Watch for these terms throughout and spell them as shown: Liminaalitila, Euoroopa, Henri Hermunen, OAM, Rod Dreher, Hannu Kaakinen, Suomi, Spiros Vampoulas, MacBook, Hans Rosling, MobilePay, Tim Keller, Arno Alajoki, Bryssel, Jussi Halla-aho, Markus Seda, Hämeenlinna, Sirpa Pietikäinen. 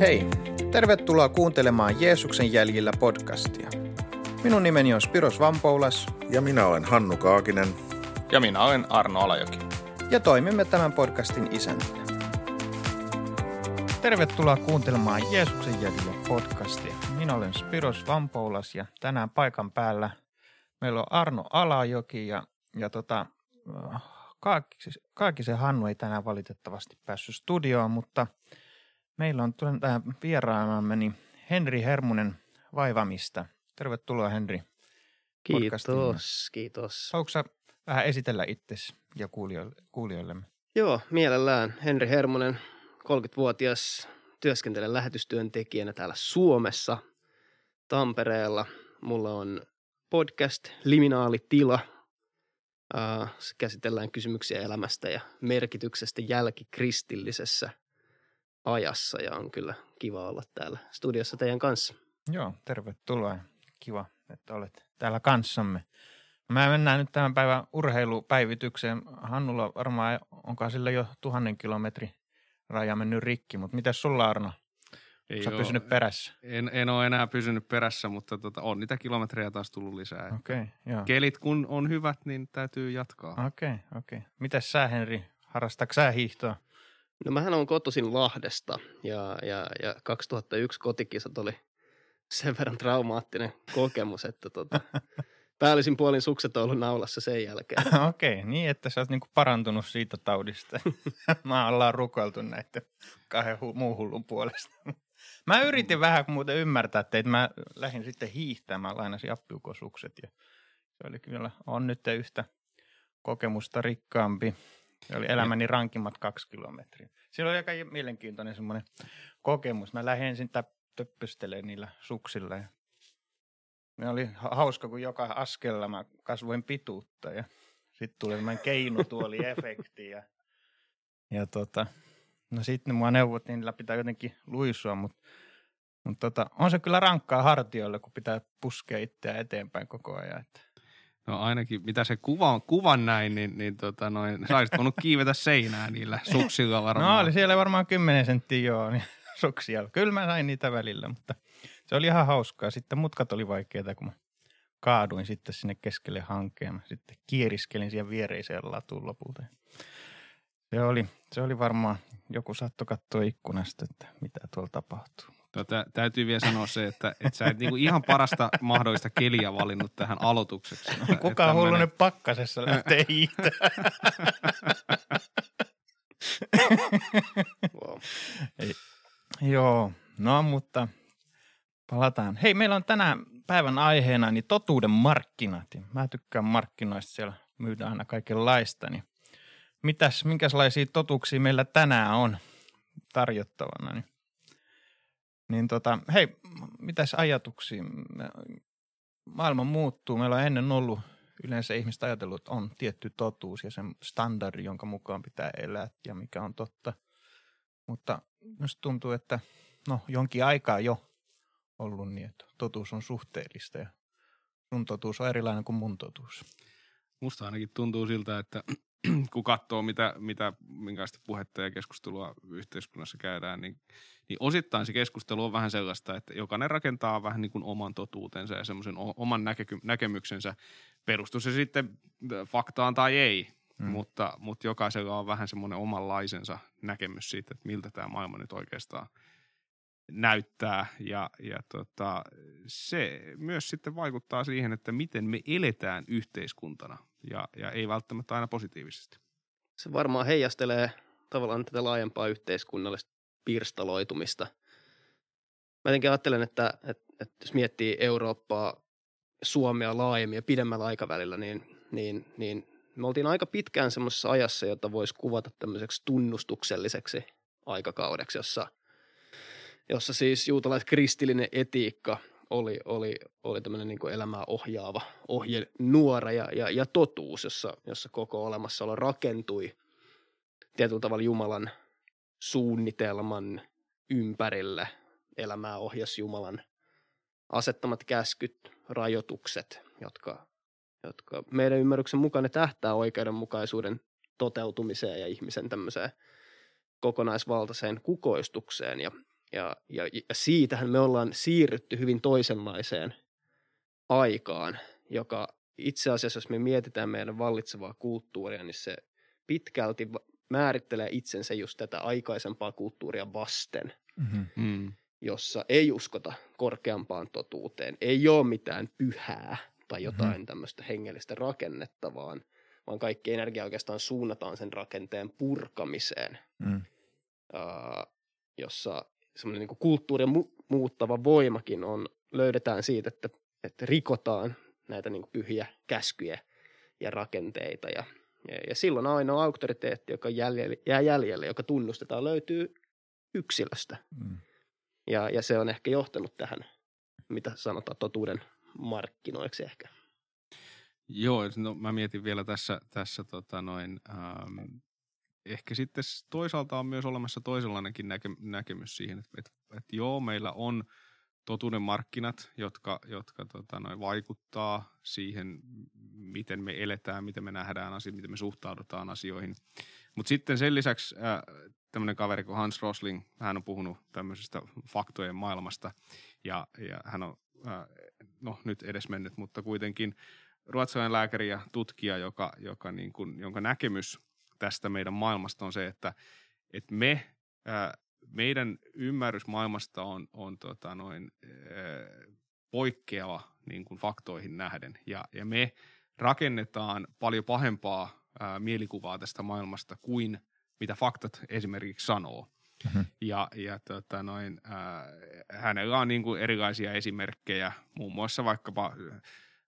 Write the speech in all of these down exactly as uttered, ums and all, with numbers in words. Hei, tervetuloa kuuntelemaan Jeesuksen jäljillä podcastia. Minun nimeni on Spiros Vampoulas. Ja minä olen Hannu Kaakinen. Ja minä olen Arno Alajoki. Ja toimimme tämän podcastin isäntinä. Tervetuloa kuuntelemaan Jeesuksen jäljillä podcastia. Minä olen Spiros Vampoulas ja tänään paikan päällä meillä on Arno Alajoki ja, ja tota, Kaakisen Hannu ei tänään valitettavasti päässyt studioon, mutta meillä on tähän vieraanamme niin Henri Hermunen Vaivamista. Tervetuloa Henri. Kiitos, kiitos. Haluatko sä vähän esitellä itsesi ja kuulijoillemme? Joo, mielellään. Henri Hermunen, kolmekymmentävuotias, työskentelen lähetystyöntekijänä täällä Suomessa, Tampereella. Mulla on podcast Liminaalitila. Uh, käsitellään kysymyksiä elämästä ja merkityksestä jälkikristillisessä ajassa ja on kyllä kiva olla täällä studiossa teidän kanssa. Joo, tervetuloa. Kiva, että olet täällä kanssamme. Mä mennään nyt tämän päivän urheilupäivitykseen. Hannulla varmaan onkaan sillä jo tuhannen kilometrin raja mennyt rikki, mutta mitäs sulla Arno? Sä oot pysynyt perässä? En, en ole enää pysynyt perässä, mutta tota, on niitä kilometrejä taas tullut lisää. Okei, okay, kelit kun on hyvät, niin täytyy jatkaa. Okei, okay, okei. Okay. Mitäs sä Henri, harrastatko sä hiihtoa? No mähän olen kotoisin Lahdesta ja, ja, ja kaksituhattayksi kotikisat oli sen verran traumaattinen kokemus, että tota, päällisin puolin sukset on ollut naulassa sen jälkeen. Okei, okay, niin että sä oot niinku parantunut siitä taudista. Mä ollaan rukoiltu näiden kahden hu- muun hullun puolesta. Mä yritin vähän muuten ymmärtää teitä. Mä lähdin sitten hiihtämään, lainasin appiukosukset ja se oli kyllä, on nyt yhtä kokemusta rikkaampi. Se oli elämäni rankimmat kaksi kilometriä. Siellä oli aika mielenkiintoinen semmoinen kokemus. Mä lähdin ensin töppystelemään niillä suksilla. Ja ne oli hauska, kun joka askella mä kasvoin pituutta ja sitten tuli semmoinen keinutuoli-efekti. Ja, ja tota, no sitten mua neuvottiin, niillä pitää jotenkin luisua, mutta mut tota, on se kyllä rankkaa hartioille, kun pitää puskea itseään eteenpäin koko ajan, että. No ainakin, mitä se kuvan, kuvan näin, niin, niin tota noin, saisit voinut kiivetä seinää niillä suksilla varmaan. No oli siellä varmaan kymmenen senttiä joo, niin suksia. Kyllä mä sain niitä välillä, mutta se oli ihan hauskaa. Sitten mutkat oli vaikeita, kun mä kaaduin sitten sinne keskelle hankeen. Mä sitten kieriskelin siihen viereiseen latuun lopulta. Se oli, se oli varmaan, joku saattoi katsoa ikkunasta, että mitä tuolla tapahtuu. Tota, täytyy vielä sanoa se, että et sä et niinku ihan parasta mahdollista keliä valinnut tähän aloitukseksi. Kuka on hullunen menee pakkasessa lähtee hiihtää? Wow. Joo, no mutta palataan. Hei, meillä on tänään päivän aiheena niin totuuden markkinat. Mä tykkään markkinoista, siellä myydään aina kaikenlaista. Niin mitäs, minkälaisia totuuksia meillä tänään on tarjottavana? Niin. Niin tota, hei, mitäs ajatuksia? Maailma muuttuu. Meillä on ennen ollut yleensä ihmiset ajatellut, että on tietty totuus ja sen standardi, jonka mukaan pitää elää ja mikä on totta. Mutta minusta tuntuu, että no jonkin aikaa jo ollut niin, että totuus on suhteellista ja sun totuus on erilainen kuin mun totuus. Musta ainakin tuntuu siltä, että kun katsoo, mitä, mitä, minkälaista puhetta ja keskustelua yhteiskunnassa käydään, niin, niin osittain se keskustelu on vähän sellaista, että jokainen rakentaa vähän niin kuin oman totuutensa ja semmoisen oman näke- näkemyksensä. Perustuu se sitten faktaan tai ei, mm. mutta, mutta jokaisella on vähän semmoinen omanlaisensa näkemys siitä, että miltä tämä maailma nyt oikeastaan näyttää. Ja, ja tota, se myös sitten vaikuttaa siihen, että miten me eletään yhteiskuntana. Ja, ja ei välttämättä aina positiivisesti. Se varmaan heijastelee tavallaan tätä laajempaa yhteiskunnallista pirstaloitumista. Mä jotenkin ajattelen, että, että, että jos miettii Eurooppaa, Suomea laajemmin ja pidemmällä aikavälillä, niin, niin, niin me oltiin aika pitkään semmoisessa ajassa, jota voisi kuvata tämmöiseksi tunnustukselliseksi aikakaudeksi, jossa, jossa siis juutalaiskristillinen etiikka oli, oli, oli tämmöinen niin kuin elämää ohjaava ohje, nuora ja, ja, ja totuus, jossa, jossa koko olemassaolo rakentui tietyllä tavalla Jumalan suunnitelman ympärille. Elämää ohjasi Jumalan asettamat käskyt, rajoitukset, jotka, jotka meidän ymmärryksen mukaan ne tähtää oikeudenmukaisuuden toteutumiseen ja ihmisen tämmöiseen kokonaisvaltaiseen kukoistukseen. Ja Ja, ja, ja siitähän me ollaan siirrytty hyvin toisenlaiseen aikaan, joka itse asiassa, jos me mietitään meidän vallitsevaa kulttuuria, niin se pitkälti määrittelee itsensä just tätä aikaisempaa kulttuuria vasten, mm-hmm. jossa ei uskota korkeampaan totuuteen, ei ole mitään pyhää tai jotain mm-hmm. tämmöistä hengellistä rakennetta, vaan, vaan kaikki energia oikeastaan suunnataan sen rakenteen purkamiseen, mm. uh, jossa semmoinen niin kuin kulttuurin mu- muuttava voimakin on, löydetään siitä, että, että rikotaan näitä niin kuin pyhiä käskyjä ja rakenteita. Ja, ja, ja silloin ainoa auktoriteetti, joka jäljelle, jää jäljelle, joka tunnustetaan, löytyy yksilöstä. Mm. Ja, ja se on ehkä johtanut tähän, mitä sanotaan, totuuden markkinoiksi ehkä. Joo, no mä mietin vielä tässä, tässä tota noin... Ähm... Ehkä sitten toisaalta on myös olemassa toisenlainenkin näke, näkemys siihen, että, että, että joo, meillä on totuuden markkinat, jotka, jotka tota, noin vaikuttaa siihen, miten me eletään, miten me nähdään asioita, miten me suhtaudutaan asioihin. Mutta sitten sen lisäksi äh, tämmöinen kaveri kuin Hans Rosling, hän on puhunut tämmöisestä faktojen maailmasta ja, ja hän on, äh, no nyt edes mennyt, mutta kuitenkin ruotsalainen lääkäri ja tutkija, joka, joka niin kuin, jonka näkemys tästä meidän maailmasta on se, että, että me, ää, meidän ymmärrys maailmasta on, on tota noin, ää, poikkeava niin kuin faktoihin nähden. Ja, ja me rakennetaan paljon pahempaa ää, mielikuvaa tästä maailmasta kuin mitä faktat esimerkiksi sanoo. Mm-hmm. Ja, ja tota noin, ää, hänellä on niin kuin erilaisia esimerkkejä, muun muassa vaikkapa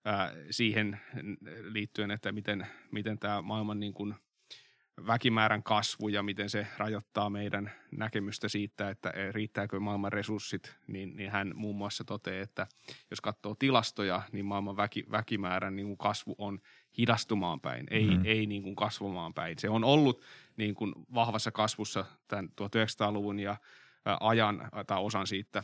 ää, siihen liittyen, että miten, miten tämä maailman niin kuin väkimäärän kasvu ja miten se rajoittaa meidän näkemystä siitä, että riittääkö maailman resurssit, niin, niin hän muun muassa toteaa, että jos katsoo tilastoja, niin maailman väki, väkimäärän niin kuin kasvu on hidastumaan päin, ei, mm. ei niin kuin kasvamaan päin. Se on ollut niin kuin vahvassa kasvussa tämän tuhatyhdeksänsataaluvun ja ajan tai osan siitä,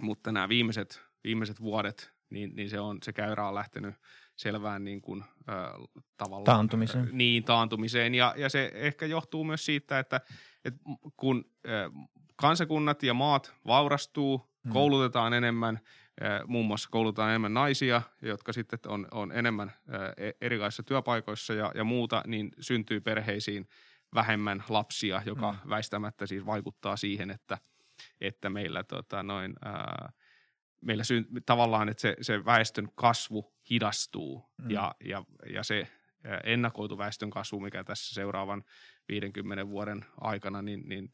mutta nämä viimeiset, viimeiset vuodet, niin, niin se, on, se käyrä on lähtenyt selvään niin kuin, äh, tavallaan taantumiseen. Äh, niin, taantumiseen. Ja, ja se ehkä johtuu myös siitä, että, että kun äh, kansakunnat ja maat vaurastuu, mm. koulutetaan enemmän, äh, muun muassa koulutetaan enemmän naisia, jotka sitten on, on enemmän äh, erilaisissa työpaikoissa ja, ja muuta, niin syntyy perheisiin vähemmän lapsia, joka mm. väistämättä siis vaikuttaa siihen, että, että meillä tota, noin... Äh, meillä syy, tavallaan, että se, se väestön kasvu hidastuu mm. ja, ja, ja se ennakoitu väestön kasvu, mikä tässä seuraavan viidenkymmenen vuoden aikana, niin, niin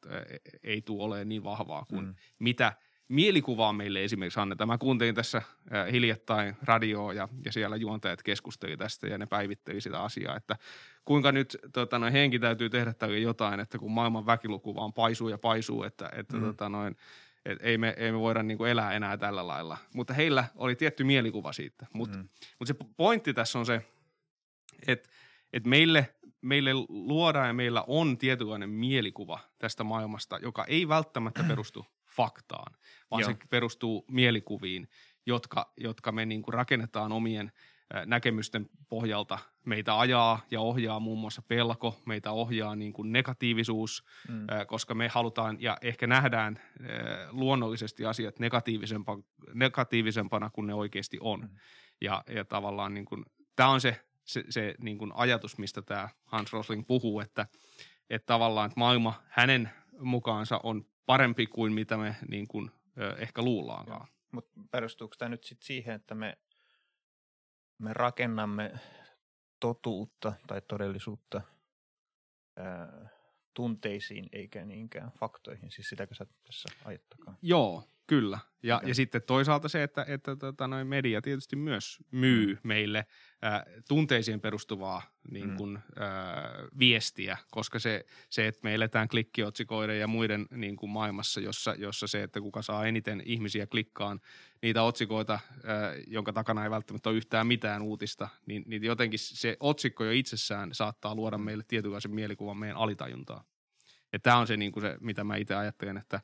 ei tule olemaan niin vahvaa kuin mm. mitä mielikuvaa meille esimerkiksi annetaan. Mä kuuntelin tässä hiljattain radioa ja, ja siellä juontajat keskusteli tästä ja ne päivitteli sitä asiaa, että kuinka nyt tota, noin, henki täytyy tehdä tälle jotain, että kun maailman väkiluku vaan paisuu ja paisuu, että, että mm. tota, noin, et ei me, ei me voida niinku elää enää tällä lailla, mutta heillä oli tietty mielikuva siitä. Mutta mm. mut se pointti tässä on se, että et meille, meille luodaan ja meillä on tietynlainen mielikuva tästä maailmasta, joka ei välttämättä perustu faktaan, vaan Joo. se perustuu mielikuviin, jotka, jotka me niinku rakennetaan omien näkemysten pohjalta. Meitä ajaa ja ohjaa muun muassa pelko, meitä ohjaa niin kuin negatiivisuus, mm. koska me halutaan ja ehkä nähdään luonnollisesti asiat negatiivisempana, negatiivisempana kuin ne oikeasti on. Mm. Ja, ja tavallaan niin kuin, tämä on se, se, se niin kuin ajatus, mistä tämä Hans Rosling puhuu, että, että tavallaan että maailma hänen mukaansa on parempi kuin mitä me niin kuin, ehkä luullaankaan. Mutta perustuuko tämä nyt sit siihen, että me Me rakennamme totuutta tai todellisuutta ää, tunteisiin eikä niinkään faktoihin, siis sitäkö sä tässä ajattakaan? Joo, kyllä. Ja, ja sitten toisaalta se, että, että tota, noin media tietysti myös myy meille ää, tunteisiin perustuvaa niin kun, mm. ää, viestiä, koska se, se, että me eletään klikkiotsikoiden ja muiden niin kun maailmassa, jossa, jossa se, että kuka saa eniten ihmisiä klikkaan niitä otsikoita, ää, jonka takana ei välttämättä ole yhtään mitään uutista, niin, niin jotenkin se otsikko jo itsessään saattaa luoda meille tietynlaisen mielikuvan meidän alitajuntaa. Ja tämä on se, niin kun se, mitä mä itse ajattelen, että,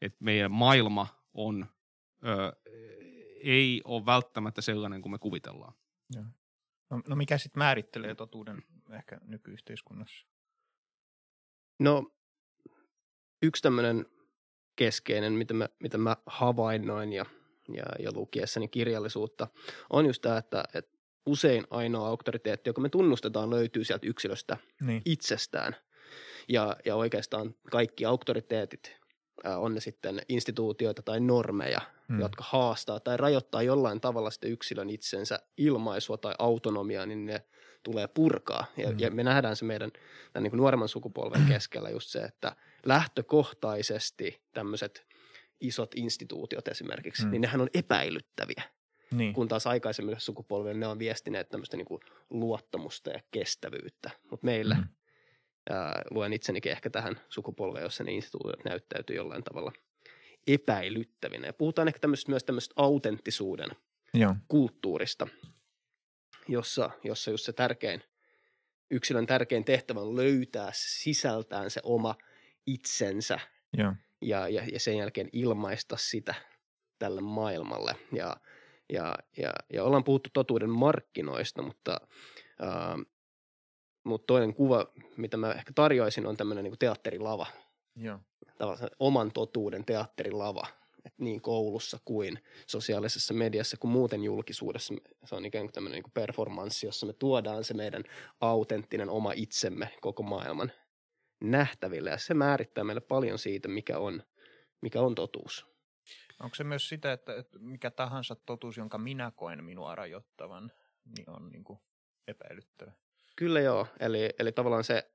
että meidän maailma on, ö, ei ole välttämättä sellainen kuin me kuvitellaan. Joo. No, no mikä sitten määrittelee totuuden ehkä nykyyhteiskunnassa? No yksi tämmöinen keskeinen, mitä mä, mitä mä havainnoin ja, ja, ja lukiessani kirjallisuutta, on just tämä, että, että usein ainoa auktoriteetti, joka me tunnustetaan, löytyy sieltä yksilöstä niin. itsestään. Ja, ja oikeastaan kaikki auktoriteetit, äh, on ne sitten instituutioita tai normeja, mm. jotka haastaa tai rajoittaa jollain tavalla sitten yksilön itsensä ilmaisua tai autonomiaa, niin ne tulee purkaa. Ja, mm. ja me nähdään se meidän tämän niin kuin nuoremman sukupolven keskellä just se, että lähtökohtaisesti tämmöiset isot instituutiot esimerkiksi, mm. niin nehän on epäilyttäviä. Niin. Kun taas aikaisemmille sukupolville ne on viestineet tämmöistä niin kuin luottamusta ja kestävyyttä, mutta meillä mm. ää, luen itsenikin ehkä tähän sukupolveen, jossa ne instituutiot näyttäytyy jollain tavalla epäilyttävinä. Ja puhutaan ehkä tämmöistä, myös tämmöistä autenttisuuden Joo. kulttuurista, jossa, jossa just se tärkein, yksilön tärkein tehtävä on löytää sisältään se oma itsensä Joo. ja, ja, ja sen jälkeen ilmaista sitä tälle maailmalle ja Ja, ja, ja ollaan puhuttu totuuden markkinoista, mutta, ää, mutta toinen kuva, mitä mä ehkä tarjoaisin, on tämmöinen niin kuin teatterilava. Joo. Tavallaan oman totuuden teatterilava, et niin koulussa kuin sosiaalisessa mediassa kuin muuten julkisuudessa. Se on ikään kuin tämmöinen niin kuin performanssi, jossa me tuodaan se meidän autenttinen oma itsemme koko maailman nähtäville. Ja se määrittää meille paljon siitä, mikä on, mikä on totuus. Onko se myös sitä, että, että mikä tahansa totuus, jonka minä koen minua rajoittavan, niin on niin kuin epäilyttävä? Kyllä joo. Eli, eli tavallaan se,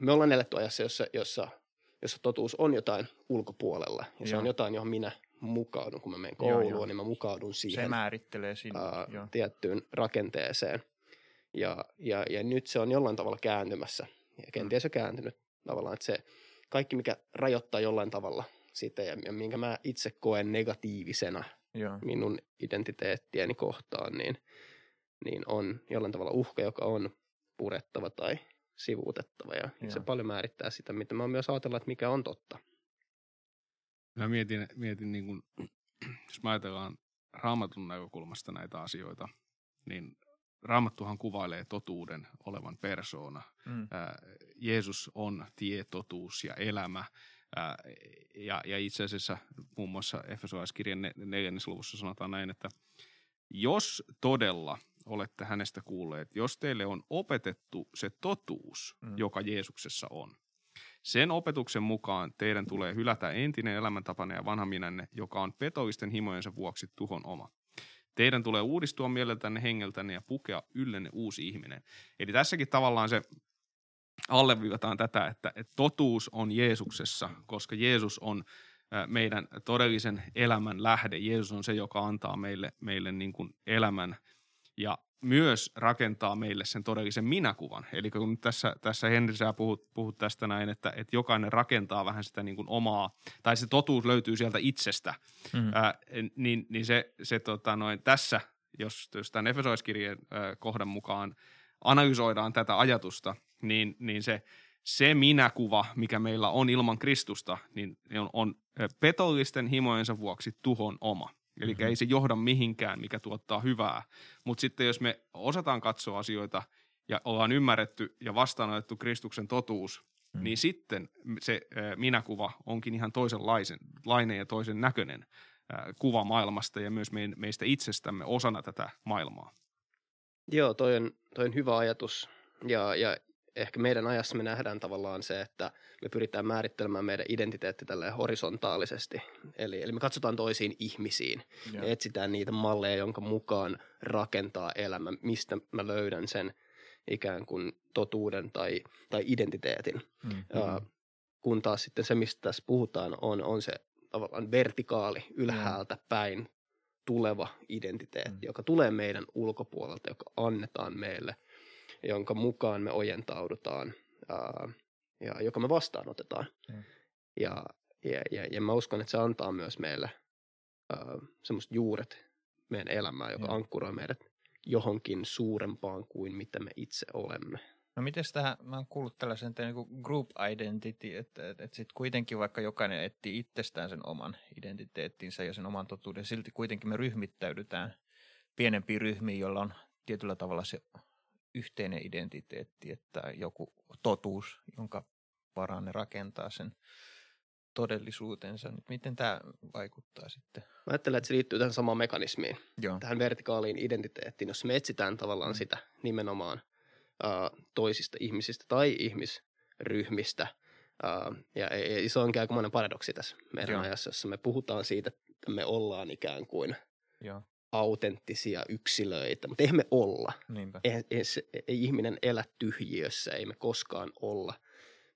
me ollaan eletty ajassa, jossa, jossa, jossa totuus on jotain ulkopuolella. Ja joo. se on jotain, johon minä mukaudun. Kun mä menen kouluun, joo, joo. niin mä mukaudun siihen. Se määrittelee sinne. Ää, tiettyyn rakenteeseen. Ja, ja, ja nyt se on jollain tavalla kääntymässä. Ja kenties mm. on kääntynyt tavallaan, että se kaikki, mikä rajoittaa jollain tavalla sitä, ja minkä mä itse koen negatiivisena Joo. minun identiteettiäni kohtaan, niin, niin on jollain tavalla uhka, joka on purettava tai sivuutettava. Ja Joo. se paljon määrittää sitä, mitä mä oon myös ajatellut, että mikä on totta. Mä mietin, mietin niin kun, jos mä ajatellaan Raamatun näkökulmasta näitä asioita, niin Raamattuhan kuvailee totuuden olevan persoona. Mm. Ää, Jeesus on tie, totuus ja elämä. Ja, ja itse asiassa muun muassa Efesolaiskirjan neljännessä luvussa sanotaan näin, että jos todella olette hänestä kuulleet, jos teille on opetettu se totuus, mm. joka Jeesuksessa on, sen opetuksen mukaan teidän tulee hylätä entinen elämäntapanne ja vanha minänne, joka on petollisten himojensa vuoksi tuhon oma. Teidän tulee uudistua mieleltänne, hengeltänne ja pukea yllenne uusi ihminen. Eli tässäkin tavallaan se alleviivataan tätä, että, että totuus on Jeesuksessa, koska Jeesus on meidän todellisen elämän lähde. Jeesus on se, joka antaa meille, meille niin kuin elämän ja myös rakentaa meille sen todellisen minäkuvan. Eli kun tässä, tässä Henri, sä puhut, puhut tästä näin, että, että jokainen rakentaa vähän sitä niin kuin omaa, tai se totuus löytyy sieltä itsestä, mm-hmm. Ää, niin, niin se, se tota noin, tässä, jos, jos tämän Efesolaiskirjeen äh, kohdan mukaan analysoidaan tätä ajatusta, niin, niin se, se minäkuva, mikä meillä on ilman Kristusta, niin on, on petollisten himojensa vuoksi tuhon oma. Eli mm-hmm. ei se johda mihinkään, mikä tuottaa hyvää. Mutta sitten jos me osataan katsoa asioita ja ollaan ymmärretty ja vastaanotettu Kristuksen totuus, mm-hmm. niin sitten se minäkuva onkin ihan toisenlainen ja toisen näköinen kuva maailmasta ja myös meistä itsestämme osana tätä maailmaa. Joo, toi on, toi on hyvä ajatus. Ja, ja ehkä meidän ajassa me nähdään tavallaan se, että me pyritään määrittelemään meidän identiteetti tälleen horisontaalisesti. Eli, eli me katsotaan toisiin ihmisiin ja etsitään niitä malleja, jonka mukaan rakentaa elämä, mistä mä löydän sen ikään kuin totuuden tai, tai identiteetin. Mm-hmm. Ja, kun taas sitten se, mistä tässä puhutaan, on, on se tavallaan vertikaali ylhäältä päin tuleva identiteetti, mm-hmm. joka tulee meidän ulkopuolelta, joka annetaan meille, jonka mukaan me ojentaudutaan ää, ja joka me vastaanotetaan. Mm. Ja, ja, ja, ja mä uskon, että se antaa myös meille semmoiset juuret meidän elämään, joka mm. ankkuroi meidät johonkin suurempaan kuin mitä me itse olemme. No mites tähän, mä oon kuullut tällaisen niin kuin group identity, että, että sitten kuitenkin vaikka jokainen etsii itsestään sen oman identiteettinsä ja sen oman totuuden, silti kuitenkin me ryhmittäydytään pienempiin ryhmiin, jolla on tietyllä tavalla se yhteinen identiteetti, että joku totuus, jonka varaan ne rakentaa sen todellisuutensa, niin miten tämä vaikuttaa sitten? Mä ajattelen, että se liittyy tähän samaan mekanismiin, Joo. tähän vertikaaliin identiteettiin, jos me etsitään tavallaan mm. sitä nimenomaan ää, toisista ihmisistä tai ihmisryhmistä. Ää, ja, ja se on ikään kuin paradoksi tässä meidän Joo. ajassa, jossa me puhutaan siitä, että me ollaan ikään kuin Joo. autenttisia yksilöitä, mutta eihän me olla. Eihän, ei, ei ihminen elä tyhjiössä, ei me koskaan olla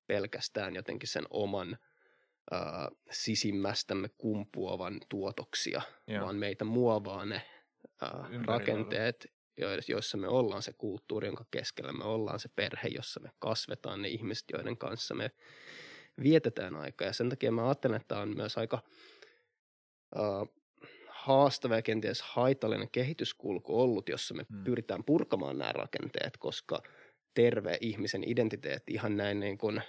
pelkästään jotenkin sen oman Uh, sisimmästämme kumpuavan tuotoksia, Joo. vaan meitä muovaa ne uh, rakenteet, joissa me ollaan se kulttuuri, jonka keskellä me ollaan se perhe, jossa me kasvetaan ne ihmiset, joiden kanssa me vietetään aikaa. Ja sen takia mä ajattelen, että tämä on myös aika uh, haastava ja kenties haitallinen kehityskulku ollut, jossa me hmm. pyritään purkamaan nämä rakenteet, koska terve ihmisen identiteetti ihan näin niin kuin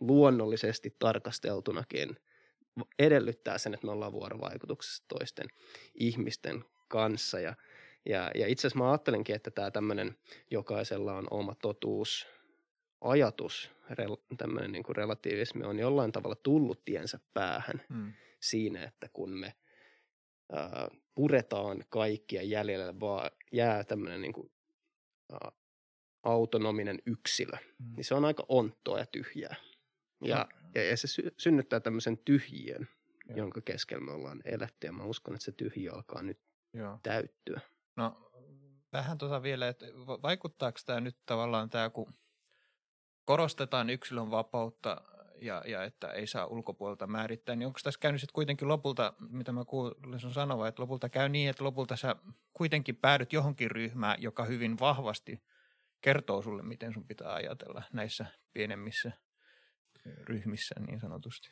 luonnollisesti tarkasteltunakin edellyttää sen, että me ollaan vuorovaikutuksessa toisten ihmisten kanssa. Ja, ja, ja itse asiassa mä ajattelenkin, että tämä tämmöinen jokaisella on oma totuus, ajatus, rel, tämmöinen niin kuin relatiivismi on jollain tavalla tullut tiensä päähän mm. siinä, että kun me ää, puretaan kaikkia jäljellä, vaan jää tämmöinen niin kuin, ää, autonominen yksilö, mm. niin se on aika onttoa ja tyhjää. Ja, ja se sy- synnyttää tämmöisen tyhjiön, Joo. jonka keskellä me ollaan eletty, ja mä uskon, että se tyhjiö alkaa nyt Joo. täyttyä. No vähän tuota vielä, että vaikuttaako tämä nyt tavallaan tämä, kun korostetaan yksilön vapautta ja, ja että ei saa ulkopuolelta määrittää, niin onko tässä käynyt sitten kuitenkin lopulta, mitä mä kuulin sun sanoa, että lopulta käy niin, että lopulta sä kuitenkin päädyt johonkin ryhmään, joka hyvin vahvasti kertoo sulle, miten sun pitää ajatella näissä pienemmissä ryhmissä niin sanotusti.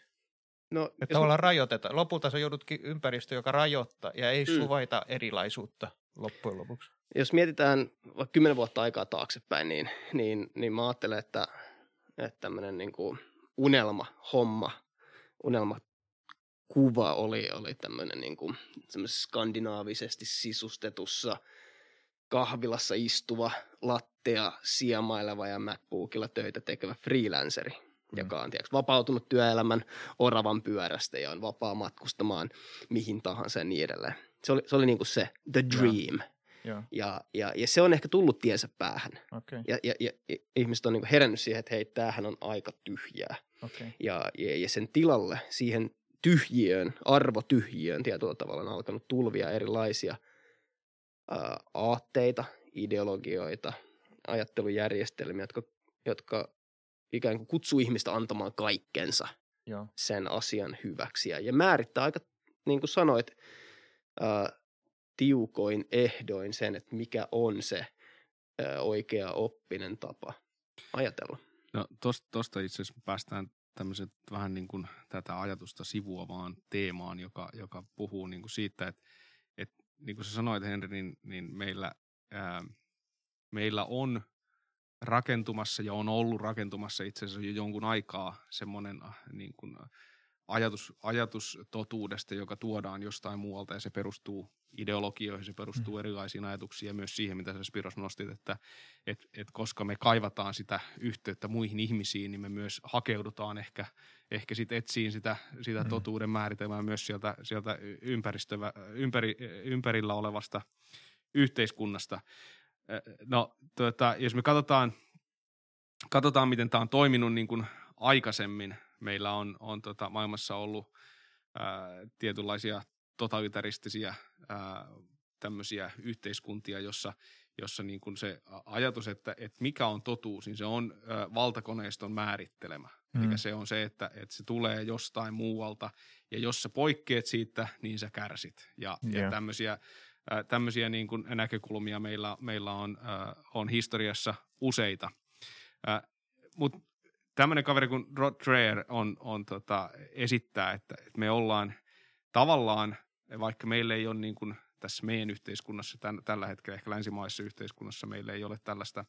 No, että tavallaan mä... rajoitetaan. Lopulta sä joudutkin ympäristö, joka rajoittaa ja ei mm. suvaita erilaisuutta loppujen lopuksi. Jos mietitään vaikka kymmenen vuotta aikaa taaksepäin, niin, niin, niin mä ajattelen, että, että tämmöinen niin kuin unelma, homma, unelma kuva oli, oli tämmöinen niin kuin skandinaavisesti sisustetussa kahvilassa istuva, lattea siemaileva ja MacBookilla töitä tekevä freelanceri, mm. joka on tiiäks, vapautunut työelämän oravan pyörästä ja on vapaa matkustamaan mihin tahansa ja niin edelleen. Se oli se, oli niinku se the dream. Ja, ja, ja, ja se on ehkä tullut tiensä päähän. Okay. Ja, ja, ja ihmiset on niinku herännyt siihen, että hei, tämähän on aika tyhjää. Okay. Ja, ja, ja sen tilalle, siihen tyhjiöön, arvotyhjiöön tietyllä tavalla on alkanut tulvia erilaisia aatteita, ideologioita, ajattelujärjestelmiä, jotka, jotka ikään kuin kutsuu ihmistä antamaan kaikkensa Joo. sen asian hyväksi. Ja määrittää aika, niin kuin sanoit, äh, tiukoin ehdoin sen, että mikä on se äh, oikea oppinen tapa ajatella. No tuosta itse asiassa päästään tämmöiset vähän niin kuin tätä ajatusta sivuavaan teemaan, joka, joka puhuu niin kuin siitä, että niin kuin sä sanoit, Henri, niin, niin meillä, ää, meillä on rakentumassa ja on ollut rakentumassa itse asiassa jo jonkun aikaa semmoinen niin kuin ajatus, ajatus totuudesta, joka tuodaan jostain muualta ja se perustuu ideologioihin, se perustuu mm. erilaisiin ajatuksiin ja myös siihen, mitä sä Spiros nostit, että et, et koska me kaivataan sitä yhteyttä muihin ihmisiin, niin me myös hakeudutaan ehkä, ehkä sit etsiin sitä, sitä mm. totuuden määritelmää myös sieltä, sieltä ympäri, ympärillä olevasta yhteiskunnasta. No, tuota, jos me katsotaan, katsotaan miten tämä on toiminut niin kuin aikaisemmin, meillä on, on tota, maailmassa ollut ää, tietynlaisia totalitaristisia ää, tämmöisiä yhteiskuntia, jossa, jossa niin kuin se ajatus, että, että mikä on totuus, niin se on ää, valtakoneiston määrittelemä. Mm. Eli se on se, että, että se tulee jostain muualta ja jos sä poikkeet siitä, niin sä kärsit. Ja, yeah. ja tämmöisiä, ää, tämmöisiä niin kuin näkökulmia meillä, meillä on, ää, on historiassa useita. Mutta tämmöinen kaveri kuin Rod Dreher on, on tota, esittää, että, että me ollaan tavallaan, vaikka meillä ei ole niin kuin tässä meidän yhteiskunnassa, tämän, tällä hetkellä ehkä länsimaisessa yhteiskunnassa meillä ei ole tällaista,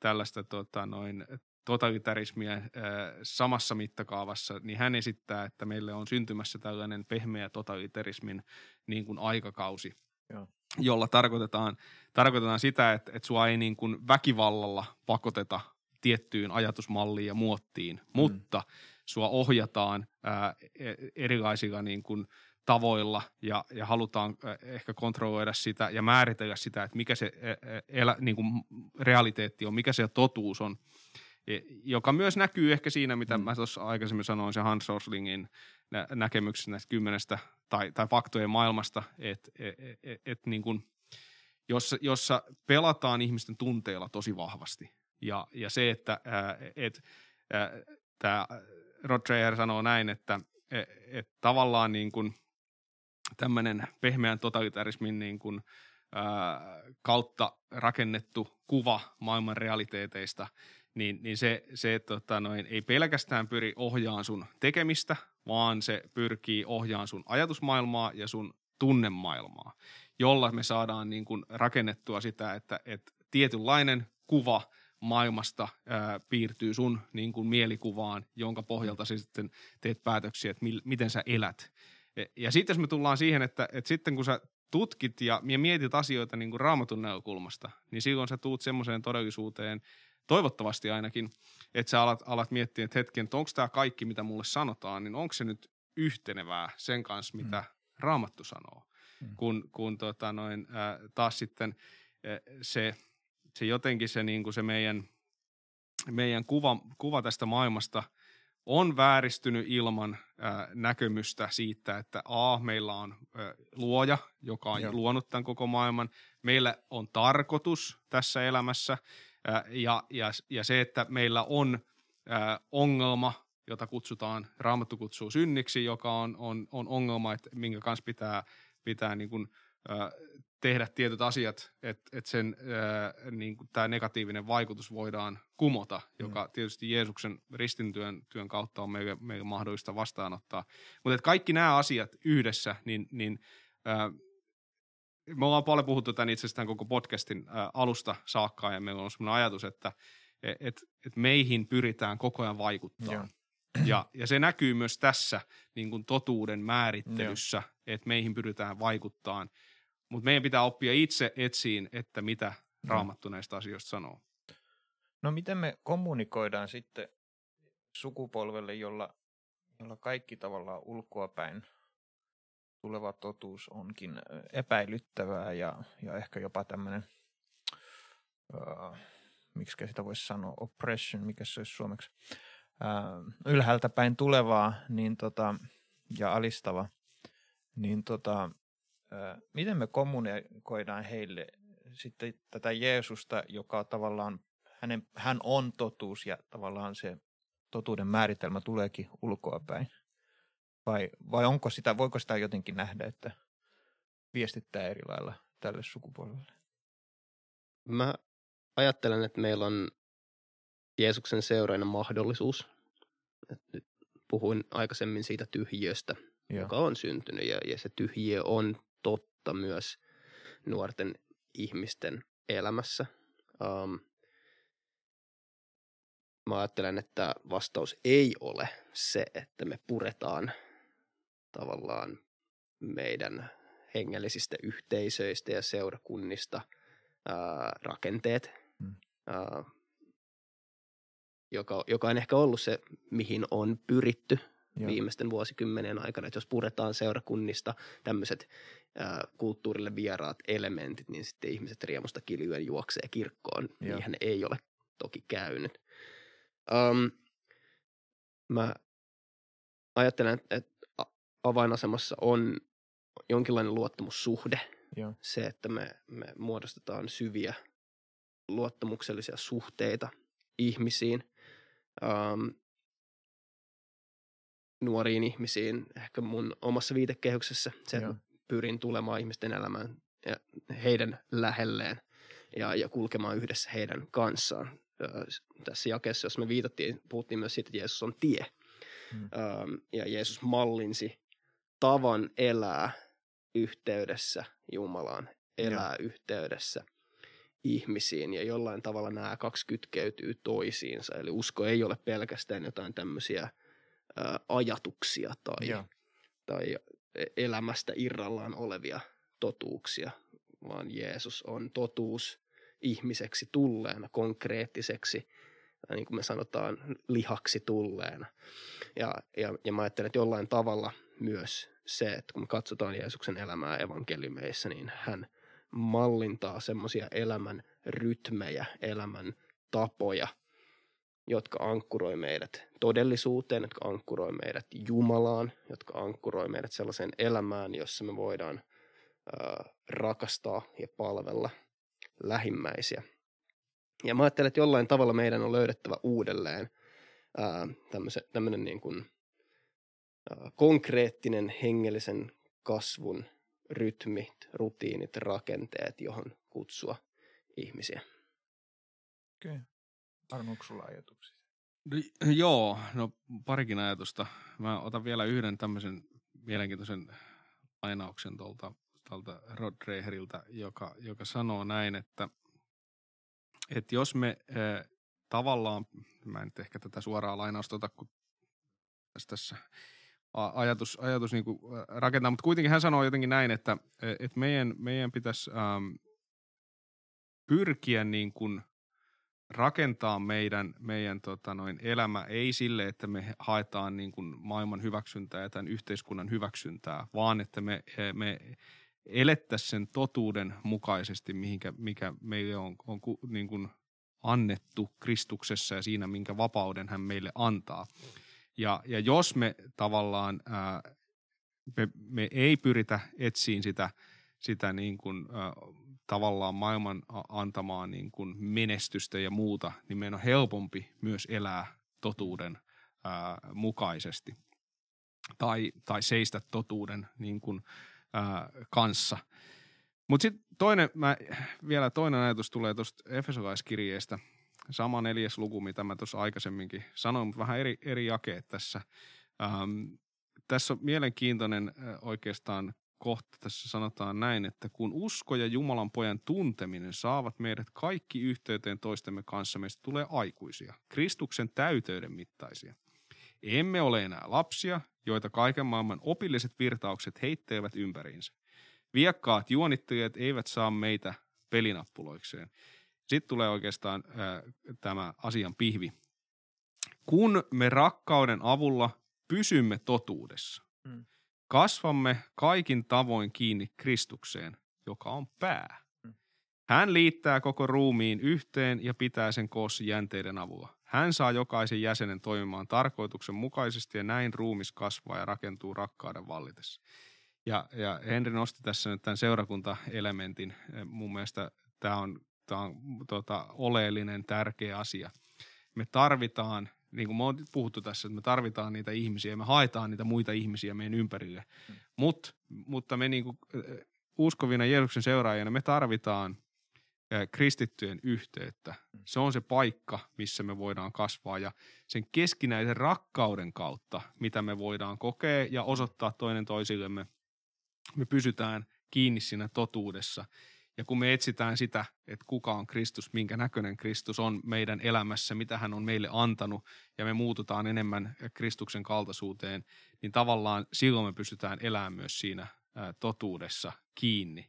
tällaista tota, noin totalitarismia ää, samassa mittakaavassa, niin hän esittää, että meille on syntymässä tällainen pehmeä totalitarismin niin kuin aikakausi, Joo. jolla tarkoitetaan, tarkoitetaan sitä, että, että sua ei niin kuin väkivallalla pakoteta tiettyyn ajatusmalliin ja muottiin, mutta mm. sua ohjataan ää, erilaisilla niin kuin tavoilla ja, ja halutaan ehkä kontrolloida sitä ja määritellä sitä, että mikä se elä, niin kuin realiteetti on, mikä se totuus on, joka myös näkyy ehkä siinä, mitä mä tuossa aikaisemmin sanoin sen Hans Roslingin nä- näkemyksessä näistä kymmenestä tai, tai faktojen maailmasta, että et, et, et niin kuin, jossa, jossa pelataan ihmisten tunteilla tosi vahvasti ja, ja se, että et, tämä Rod Dreher sanoo näin, että et, et tavallaan niin kuin tämmöinen pehmeän totalitarismin niin kuin, ää, kautta rakennettu kuva maailman realiteeteista, niin, niin se, se tota, noin, ei pelkästään pyri ohjaan sun tekemistä, vaan se pyrkii ohjaan sun ajatusmaailmaa ja sun tunnemaailmaa, jolla me saadaan niin kuin rakennettua sitä, että, että tietynlainen kuva maailmasta ää, piirtyy sun niin kuin mielikuvaan, jonka pohjalta sä sitten teet päätöksiä, että mil, miten sä elät. Ja, ja sitten jos me tullaan siihen, että, että sitten kun sä tutkit ja mietit asioita niin kuin Raamatun näkökulmasta, niin silloin sä tuut semmoiseen todellisuuteen, toivottavasti ainakin, että sä alat, alat miettiä, että hetken, että onko tämä kaikki, mitä mulle sanotaan, niin onko se nyt yhtenevää sen kanssa, mitä mm. Raamattu sanoo. Mm. Kun, kun tota noin, ää, taas sitten ää, se, se jotenkin se, niin kuin se meidän, meidän kuva, kuva tästä maailmasta on vääristynyt ilman ää, näkemystä siitä, että a, meillä on ää, luoja, joka on Joo. luonut tämän koko maailman. Meillä on tarkoitus tässä elämässä. Ja, ja, ja se, että meillä on ä, ongelma, jota kutsutaan, Raamattu kutsuu synniksi, joka on, on, on ongelma, että minkä kanssa pitää, pitää niin kuin, ä, tehdä tietyt asiat, että et sen ä, niin kuin tämä negatiivinen vaikutus voidaan kumota, joka mm. tietysti Jeesuksen ristintyön työn kautta on meille, meille mahdollista vastaanottaa. Mutta kaikki nämä asiat yhdessä, niin, niin ä, me ollaan paljon puhuttu tämän itse asiassa tämän koko podcastin ä, alusta saakka ja meillä on sellainen ajatus, että et, et meihin pyritään koko ajan vaikuttamaan. Ja, ja se näkyy myös tässä niin kuin totuuden määrittelyssä, että meihin pyritään vaikuttamaan. Mutta meidän pitää oppia itse etsiin, että mitä Raamattu näistä asioista sanoo. No miten me kommunikoidaan sitten sukupolvelle, jolla, jolla kaikki tavallaan ulkoapäin tuleva totuus onkin epäilyttävää ja, ja ehkä jopa tämmöinen, äh, miksikä sitä voisi sanoa, oppression, mikä se olisi suomeksi, äh, ylhäältä päin tulevaa niin tota, ja alistava, niin tota, äh, miten me kommunikoidaan heille sitten tätä Jeesusta, joka tavallaan, hänen, hän on totuus ja tavallaan se totuuden määritelmä tuleekin ulkoapäin. Vai, vai onko sitä, voiko sitä jotenkin nähdä, että viestittää eri lailla tälle sukupolvelle? Mä ajattelen, että meillä on Jeesuksen seuraajana mahdollisuus. Nyt puhuin aikaisemmin siitä tyhjiöstä, Joo. joka on syntynyt ja, ja se tyhjiö on totta myös nuorten ihmisten elämässä. Um, mä ajattelen, että vastaus ei ole se, että me puretaan tavallaan meidän hengellisistä yhteisöistä ja seurakunnista ää, rakenteet, mm. ää, joka, joka on ehkä ollut se, mihin on pyritty Joo. viimeisten vuosikymmenien aikana. Että jos puretaan seurakunnista tämmöiset ää, kulttuurille vieraat elementit, niin sitten ihmiset riemusta kiljuen juoksee kirkkoon. Joo. Niinhän ei ole toki käynyt. Um, mä ajattelen, että avainasemassa on jonkinlainen luottamussuhde. Joo. Se, että me, me muodostetaan syviä luottamuksellisia suhteita ihmisiin, um, nuoriin ihmisiin, ehkä mun omassa viitekehyksessä. Se, että pyrin tulemaan ihmisten elämään ja heidän lähelleen ja, ja kulkemaan yhdessä heidän kanssaan. Tässä jakeessa, jos me viitattiin, puhuttiin myös siitä, että Jeesus on tie. Mm. Ja Jeesus mallinsi tavan elää yhteydessä Jumalaan, elää mm. yhteydessä ihmisiin. Ja jollain tavalla nämä kaksi kytkeytyy toisiinsa. Eli usko ei ole pelkästään jotain tämmöisiä ajatuksia tai, mm. tai elämästä irrallaan olevia totuuksia, vaan Jeesus on totuus ihmiseksi tulleena, konkreettiseksi niin kuin me sanotaan, lihaksi tulleena. Ja, ja, ja mä ajattelen, että jollain tavalla myös se, että kun me katsotaan Jeesuksen elämää evankeliumeissa, niin hän mallintaa semmoisia elämän rytmejä, elämän tapoja, jotka ankkuroi meidät todellisuuteen, jotka ankkuroi meidät Jumalaan, jotka ankkuroi meidät sellaiseen elämään, jossa me voidaan ö, rakastaa ja palvella lähimmäisiä. Ja mä ajattelen, että jollain tavalla meidän on löydettävä uudelleen tämmöinen niin kuin ö, konkreettinen hengellisen kasvun rytmit, rutiinit, rakenteet, johon kutsua ihmisiä. Okei. Okay. Arno, onko sulla ajatuksia? No, joo, no parikin ajatusta. Mä otan vielä yhden tämmöisen mielenkiintoisen lainauksen tuolta, tuolta Rod Dreheriltä, joka, joka sanoo näin, että, että jos me eh, tavallaan, mä en ehkä tätä suoraa lainausta ota, kun tässä ajatus, ajatus niin kuin rakentaa, mutta kuitenkin hän sanoo jotenkin näin, että, että meidän, meidän pitäisi ähm, pyrkiä niin kuin rakentaa meidän, meidän tota noin, elämä ei sille, että me haetaan niin kuin maailman hyväksyntää ja tämän yhteiskunnan hyväksyntää, vaan että me, me elettäisiin sen totuuden mukaisesti, mihinkä, mikä meille on, on niin kuin annettu Kristuksessa ja siinä, minkä vapauden hän meille antaa. Ja, ja jos me tavallaan ää, me, me ei pyritä etsiin sitä, sitä niin kuin ää, tavallaan maailman antamaa niin kuin menestystä ja muuta, niin meidän on helpompi myös elää totuuden ää, mukaisesti tai, tai seistä totuuden niin kuin, ää, kanssa. Mutta sitten toinen, mä, vielä toinen ajatus tulee tuosta Efesolaiskirjeestä, sama neljäs luku, mitä mä tuossa aikaisemminkin sanoin, mutta vähän eri, eri jakeet tässä. Ähm, tässä on mielenkiintoinen äh, oikeastaan kohta, tässä sanotaan näin, että kun usko ja Jumalan pojan tunteminen saavat meidät kaikki yhteyteen toistemme kanssa, meistä tulee aikuisia, Kristuksen täyteyden mittaisia. Emme ole enää lapsia, joita kaiken maailman opilliset virtaukset heittelevät ympäriinsä. Viekkaat juonittelijat eivät saa meitä pelinappuloikseen. Sitten tulee oikeastaan ää, tämä asian pihvi. Kun me rakkauden avulla pysymme totuudessa, mm. kasvamme kaikin tavoin kiinni Kristukseen, joka on pää. Mm. Hän liittää koko ruumiin yhteen ja pitää sen koossa jänteiden avulla. Hän saa jokaisen jäsenen toimimaan tarkoituksenmukaisesti ja näin ruumis kasvaa ja rakentuu rakkauden vallitessa. Ja, ja Henri nosti tässä nyt tämän seurakuntaelementin. Mun mielestä tämä on... Tämä on tota, oleellinen, tärkeä asia. Me tarvitaan, niin kuin me on puhuttu tässä, että me tarvitaan niitä ihmisiä, me haetaan niitä muita ihmisiä meidän ympärille. Mm. Mut, mutta me niin kuin, uskovina Jeesuksen seuraajana me tarvitaan äh, kristittyjen yhteyttä. Mm. Se on se paikka, missä me voidaan kasvaa ja sen keskinäisen rakkauden kautta, mitä me voidaan kokea ja osoittaa toinen toisillemme, me pysytään kiinni siinä totuudessa. Ja kun me etsitään sitä, että kuka on Kristus, minkä näköinen Kristus on meidän elämässä, mitä hän on meille antanut ja me muututaan enemmän Kristuksen kaltaisuuteen, niin tavallaan silloin me pystytään elämään myös siinä totuudessa kiinni.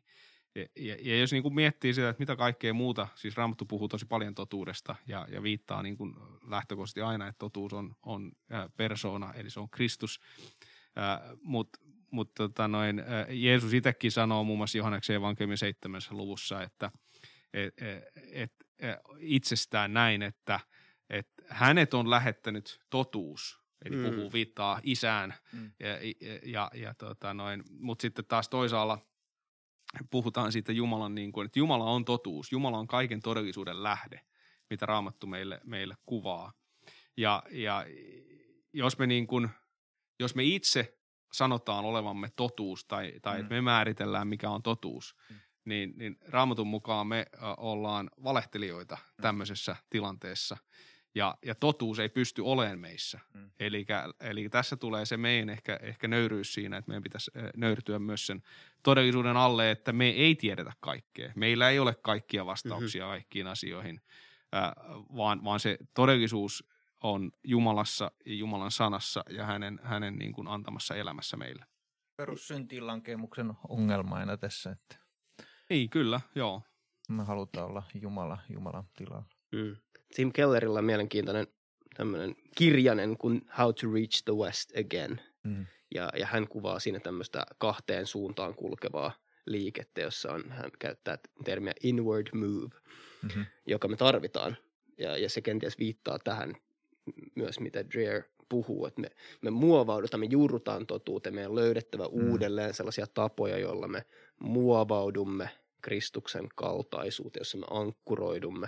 Ja, ja, ja jos niin kuin miettii sitä, että mitä kaikkea muuta, siis Raamattu puhuu tosi paljon totuudesta ja, ja viittaa niin kuin lähtökohtaisesti aina, että totuus on, on persoona, eli se on Kristus, mutta Mutta tota noin, Jeesus itsekin sanoo muun muassa Johanneksen evankeliumin seitsemännessä luvussa, että et, et, et, itsestään näin, että et hänet on lähettänyt totuus, eli mm. puhuu viittaa isään. Mm. Ja, ja, ja, tota mutta sitten taas toisaalla puhutaan siitä Jumalan, niin kuin, että Jumala on totuus, Jumala on kaiken todellisuuden lähde, mitä Raamattu meille, meille kuvaa. Ja, ja jos, me niin kuin, jos me itse... sanotaan olevamme totuus tai, tai mm. että me määritellään, mikä on totuus, mm. niin, niin Raamatun mukaan me ä, ollaan valehtelijoita mm. tämmöisessä tilanteessa ja, ja totuus ei pysty olemaan meissä. Mm. Elikkä, eli tässä tulee se meidän ehkä, ehkä nöyryys siinä, että meidän pitäisi nöyrtyä myös sen todellisuuden alle, että me ei tiedetä kaikkea. Meillä ei ole kaikkia vastauksia mm-hmm. kaikkiin asioihin, ä, vaan, vaan se todellisuus on Jumalassa ja Jumalan sanassa ja hänen, hänen niin kuin antamassa elämässä meillä. Perussyntiinlankemuksen ongelma aina tässä. Että ei, kyllä, joo. Me halutaan olla Jumala Jumalan tilalla. Mm. Tim Kellerillä on mielenkiintoinen tämmöinen kirjainen kuin How to Reach the West Again. Mm. Ja, ja hän kuvaa siinä tämmöistä kahteen suuntaan kulkevaa liikettä, jossa on, hän käyttää termiä inward move, mm-hmm. joka me tarvitaan. Ja, ja se kenties viittaa tähän myös, mitä Dreher puhuu, että me, me muovaudutaan, me juurrutaan totuuteen, meidän on löydettävä mm. uudelleen sellaisia tapoja, joilla me muovaudumme Kristuksen kaltaisuuteen, jossa me ankkuroidumme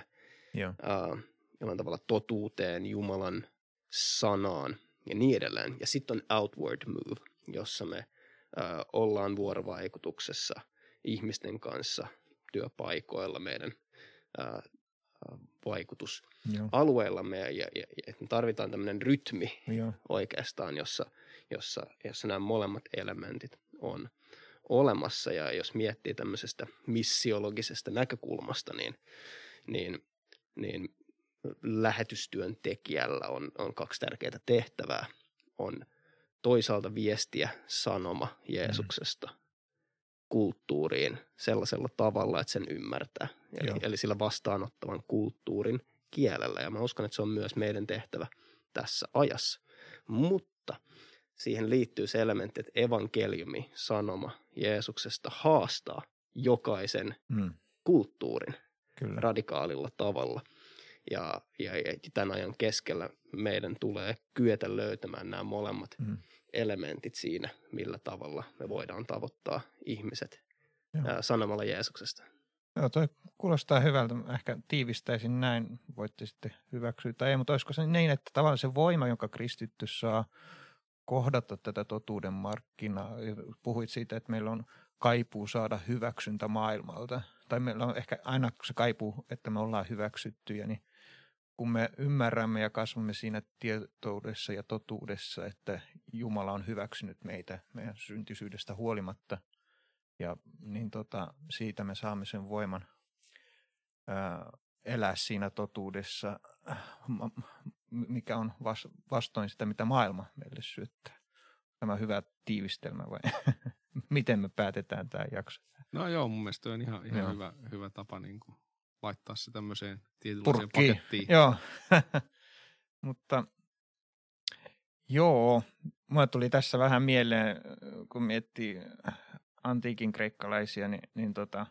yeah. äh, jollain tavalla totuuteen, Jumalan sanaan ja niin edelleen. Ja sitten on outward move, jossa me äh, ollaan vuorovaikutuksessa ihmisten kanssa, työpaikoilla, meidän äh, vaikutusalueillamme ja, ja, ja että me tarvitaan tämmöinen rytmi Joo. oikeastaan, jossa, jossa, jossa nämä molemmat elementit on olemassa. Ja jos miettii tämmöisestä missiologisesta näkökulmasta, niin, niin, niin lähetystyön tekijällä on, on kaksi tärkeää tehtävää. On toisaalta viestiä sanoma Jeesuksesta mm. kulttuuriin sellaisella tavalla, että sen ymmärtää. Eli, eli sillä vastaanottavan kulttuurin kielellä. Ja mä uskon, että se on myös meidän tehtävä tässä ajassa. Mutta siihen liittyy se elementti, että evankeliumi, sanoma Jeesuksesta haastaa jokaisen mm. kulttuurin Kyllä. radikaalilla tavalla. Ja, ja, ja tämän ajan keskellä meidän tulee kyetä löytämään nämä molemmat mm. elementit siinä, millä tavalla me voidaan tavoittaa ihmiset ää, sanomalla Jeesuksesta. Joo, toi kuulostaa hyvältä. Ehkä tiivistäisin näin, voitte sitten hyväksyä tai ei, mutta olisiko se niin, että tavallaan se voima, jonka kristitty saa kohdata tätä totuuden markkinaa. Puhuit siitä, että meillä on kaipuu saada hyväksyntä maailmalta. Tai meillä on ehkä aina se kaipuu, että me ollaan hyväksyttyjä, niin kun me ymmärrämme ja kasvamme siinä tietoudessa ja totuudessa, että Jumala on hyväksynyt meitä meidän syntisyydestä huolimatta, ja niin tota, siitä me saamme sen voiman ää, elää siinä totuudessa, mikä on vas, vastoin sitä, mitä maailma meille syöttää. Tämä hyvä tiivistelmä vai miten me päätetään tämä jakso? No joo, mun mielestä on ihan, ihan hyvä, hyvä tapa niin kuin laittaa se tämmöiseen tietynlaiseen pakettiin. Joo, mutta joo, mulle tuli tässä vähän mieleen, kun miettii antiikin kreikkalaisia, niin, niin tota,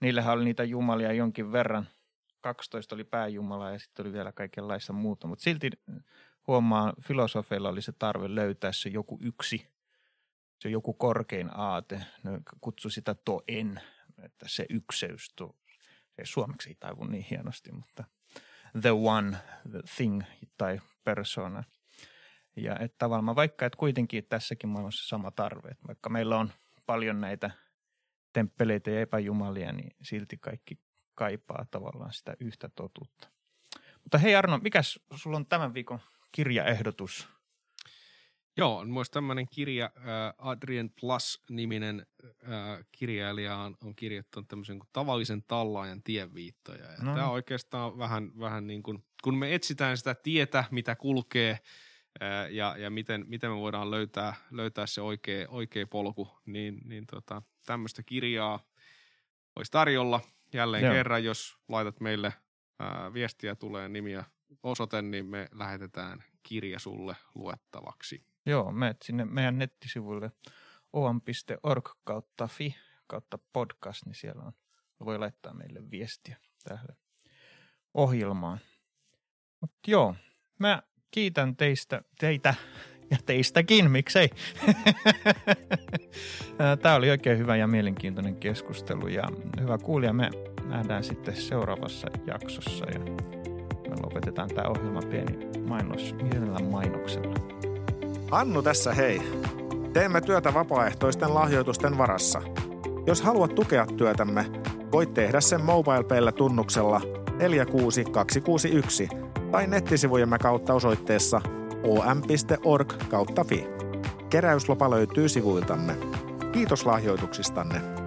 niillähän oli niitä jumalia jonkin verran. kaksitoista oli pääjumala ja sitten oli vielä kaikenlaista muuta, mutta silti huomaa, filosofeilla oli se tarve löytää se joku yksi, se joku korkein aate. Ne kutsui sitä toen, että se ykseys tuo. Se suomeksi ei taivu niin hienosti, mutta the one, the thing tai persona. Ja että tavallaan vaikka, että kuitenkin tässäkin maailmassa sama tarve, että vaikka meillä on paljon näitä temppeleitä ja epäjumalia, niin silti kaikki kaipaa tavallaan sitä yhtä totuutta. Mutta hei Arno, mikäs sulla on tämän viikon kirjaehdotus? Joo, on myös tämmöinen kirja, Adrian Plus-niminen kirjailija on, on kirjoittanut tämmöisen kuin tavallisen tallaajan tienviittoja. Ja no. Tämä on oikeastaan vähän, vähän niin kuin, kun me etsitään sitä tietä, mitä kulkee ja, ja miten, miten me voidaan löytää, löytää se oikea, oikea polku, niin, niin tota, tämmöistä kirjaa olisi tarjolla jälleen Joo. kerran, jos laitat meille ää, viestiä, tulee nimiä osoite, niin me lähetetään kirja sulle luettavaksi. Joo, menet sinne meidän nettisivuille oam piste org kautta fi kautta podcast, niin siellä on, voi laittaa meille viestiä tähän ohjelmaan. Mut joo, mä kiitän teistä, teitä ja teistäkin, miksei. Tämä oli oikein hyvä ja mielenkiintoinen keskustelu ja hyvä kuulija, me nähdään sitten seuraavassa jaksossa ja me lopetetaan tämä ohjelma pieni mainos, pienellä mainoksella. Hannu tässä hei! Teemme työtä vapaaehtoisten lahjoitusten varassa. Jos haluat tukea työtämme, voit tehdä sen MobilePayllä tunnuksella neljä kuusi kaksi kuusi yksi tai nettisivujemme kautta osoitteessa oam piste org kautta fi. Keräyslopa löytyy sivuiltamme. Kiitos lahjoituksistanne!